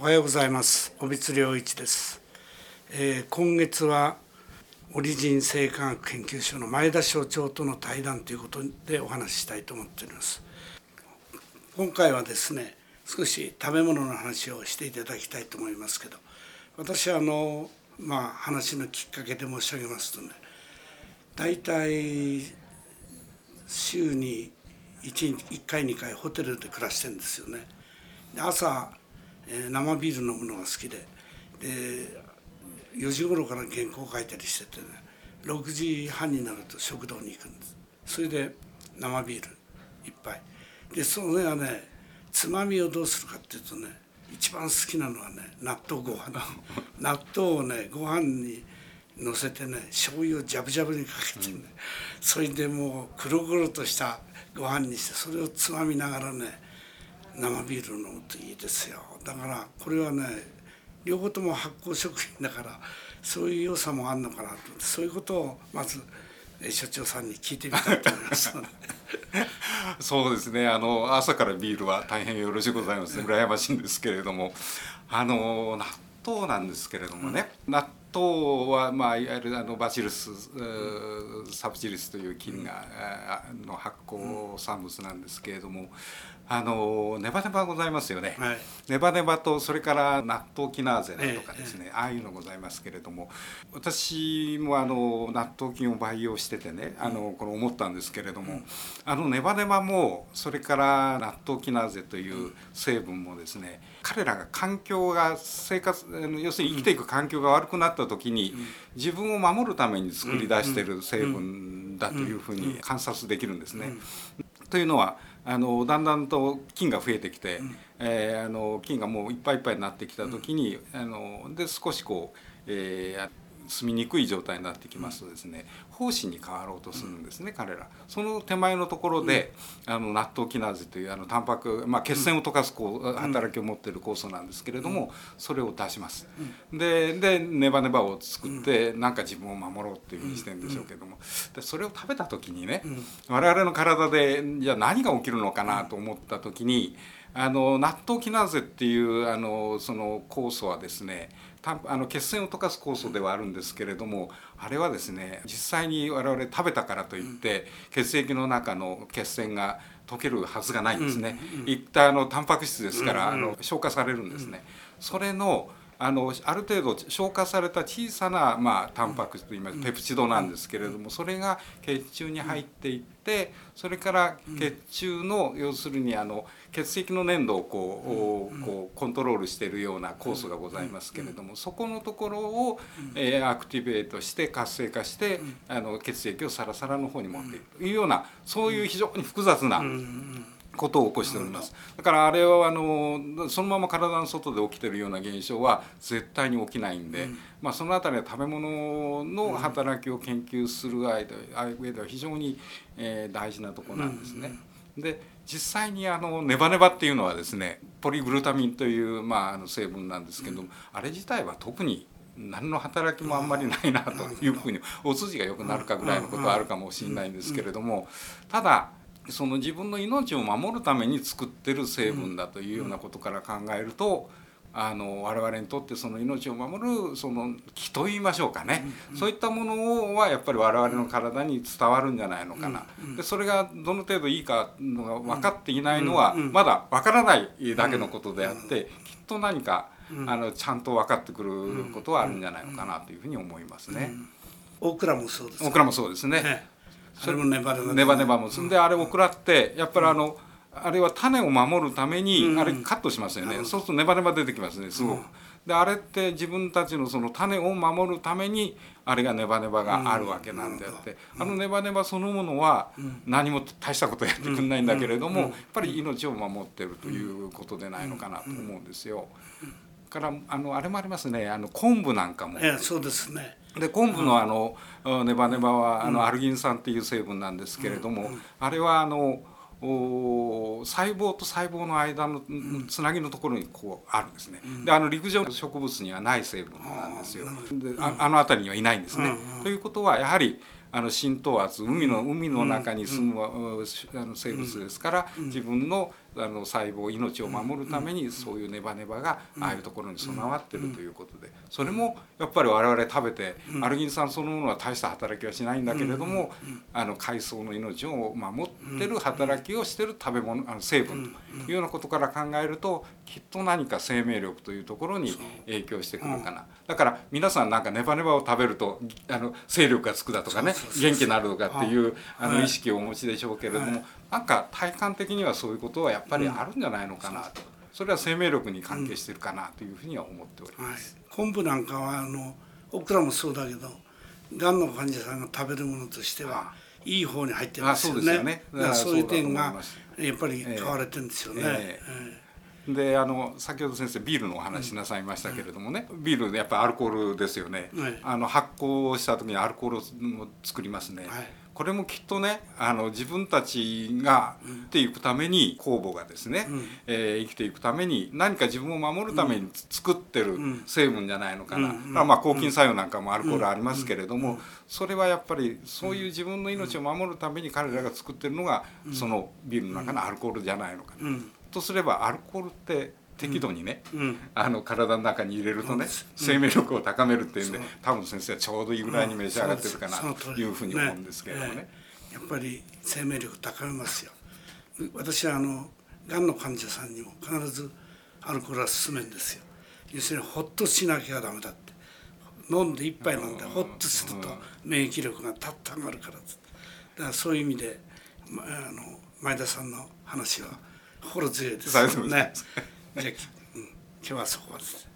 おはようございます。尾光良一です。今月はオリジン生化学研究所の前田所長との対談ということでお話ししたいと思っております。今回はですね、少し食べ物の話をしていただきたいと思いますけど、私は話のきっかけで申し上げますとね、だいたい週に1回2回ホテルで暮らしてるんですよね。で、朝生ビール飲むのが好きで、4時頃から原稿を書いたりしててね、6時半になると食堂に行くんです。それで生ビール一杯で、そのはね、つまみをどうするかっていうとね、一番好きなのはね、納豆ご飯納豆をね、ご飯にのせてね、醤油をジャブジャブにかけてね、それでもう黒々としたご飯にして、それをつまみながらね、生ビールを飲むといいですよ。だからこれはね、両方とも発酵食品だから、そういう良さもあるのかなと思って、そういうことをまず所長さんに聞いてみたいと思いますそうですね、朝からビールは大変よろしゅうございます。羨ましいんですけれども、納豆なんですけれどもね、納豆は、いわゆるバチルス、サプチルスという菌が、の発酵産物なんですけれども、ネバネバございますよね、はい、ネバネバと、それからナットキナーゼとかですね、ああいうのございますけれども、私も納豆菌を培養しててね、これ思ったんですけれども、ネバネバもそれからナットキナーゼという成分もですね、彼らが環境が生活、要するに生きていく環境が悪くなった時に、自分を守るために作り出している成分だというふうに観察できるんですね。というのはだんだんと菌が増えてきて、菌がもういっぱいいっぱいになってきた時に、で少し住みにくい状態になってきますとですね、胞子に変わろうとするんですね、彼ら。その手前のところで、納豆キナーゼというタンパク、血栓を溶かす働きを持っている酵素なんですけれども、それを出します。でネバネバを作って、なんか自分を守ろうというふうにしてるんでしょうけども、でそれを食べた時にね、我々の体でじゃあ何が起きるのかなと思った時に、納豆キナーゼっていうその酵素はですね、血栓を溶かす酵素ではあるんですけれども、あれはですね、実際に我々食べたからといって、血液の中の血栓が溶けるはずがないんですね。一旦タンパク質ですから、消化されるんですね。それのある程度消化された小さな、タンパク質といいます、ペプチドなんですけれども、それが血中に入っていって、それから血中の、要するに血液の粘度をコントロールしているような酵素がございますけれども、そこのところをアクティベートして活性化して、血液をサラサラの方に持っているというような、そういう非常に複雑なことを起こしております。だからあれはそのまま体の外で起きているような現象は絶対に起きないんで、そのあたりは食べ物の働きを研究する上では非常に大事なところなんですね。で実際にネバネバっていうのはですね、ポリグルタミンという、成分なんですけども、あれ自体は特に何の働きもあんまりないなというふうに、お筋が良くなるかぐらいのことはあるかもしれないんですけれども、ただその自分の命を守るために作ってる成分だというようなことから考えると、我々にとってその命を守るその気といいましょうかね、そういったものはやっぱり我々の体に伝わるんじゃないのかな。でそれがどの程度いいかのが分かっていないのはまだ分からないだけのことであって、きっと何かちゃんと分かってくることはあるんじゃないのかなというふうに思いますね。オクラもそうですね。オクラもそうですね。それもネバネバもで、あれオクラってやっぱりあれは種を守るためにあれカットしますよね。そうするとネバネバ出てきますね、すごく。であれって自分たちのその種を守るためにあれがネバネバがあるわけなんであって、ネバネバそのものは何も大したことやってくれないんだけれども、やっぱり命を守ってるということでないのかなと思うんですよ。からあれもありますね、昆布なんかも。そうですね。で昆布のネバネバはアルギン酸っていう成分なんですけれども、あれは細胞と細胞の間のつなぎのところにあるんですね。で陸上植物にはない成分なんですよ。で辺りにはいないんですね。ということはやはり浸透圧、海の中に住む生物ですから、自分の細胞命を守るためにそういうネバネバがああいうところに備わってるということで、それもやっぱり我々食べてアルギン酸そのものは大した働きはしないんだけれども、海藻の命を守ってる働きをしてる食べ物成分というようなことから考えると、きっと何か生命力というところに影響してくるかな。だから皆さんなんかネバネバを食べると精力がつくだとかね、元気になるとかっていう意識をお持ちでしょうけれども、なんか体感的にはそういうことはやっぱりあるんじゃないのかなと、それは生命力に関係してるかなというふうには思っております。昆布なんかは僕らもそうだけど、がんの患者さんが食べるものとしてはいい方に入ってますよね。そういう点がやっぱり変われてるんですよね。で先ほど先生ビールのお話しなさいましたけれどもね、ビールでやっぱりアルコールですよね、発酵した時にアルコールを作りますね、これもきっとね自分たちが生きていくために、酵母がですね、生きていくために何か自分を守るために作ってる成分じゃないのかな、抗菌作用なんかもアルコールありますけれども、それはやっぱりそういう自分の命を守るために彼らが作ってるのがそのビールの中のアルコールじゃないのかな。とすればアルコールって適度にね、体の中に入れるとね、生命力を高めるっていうんで、多分先生はちょうどいいぐらいに召し上がってるかなというふうに思うんですけれどもね。やっぱり生命力高めますよ。私はがんの患者さんにも必ずアルコールは勧めるんですよ。要するにほっとしなきゃダメだって、飲んで一杯飲んでほっとすると免疫力がたったまるからって、だからそういう意味で前田さんの話は心強いですね。じゃあ今日はそこまで。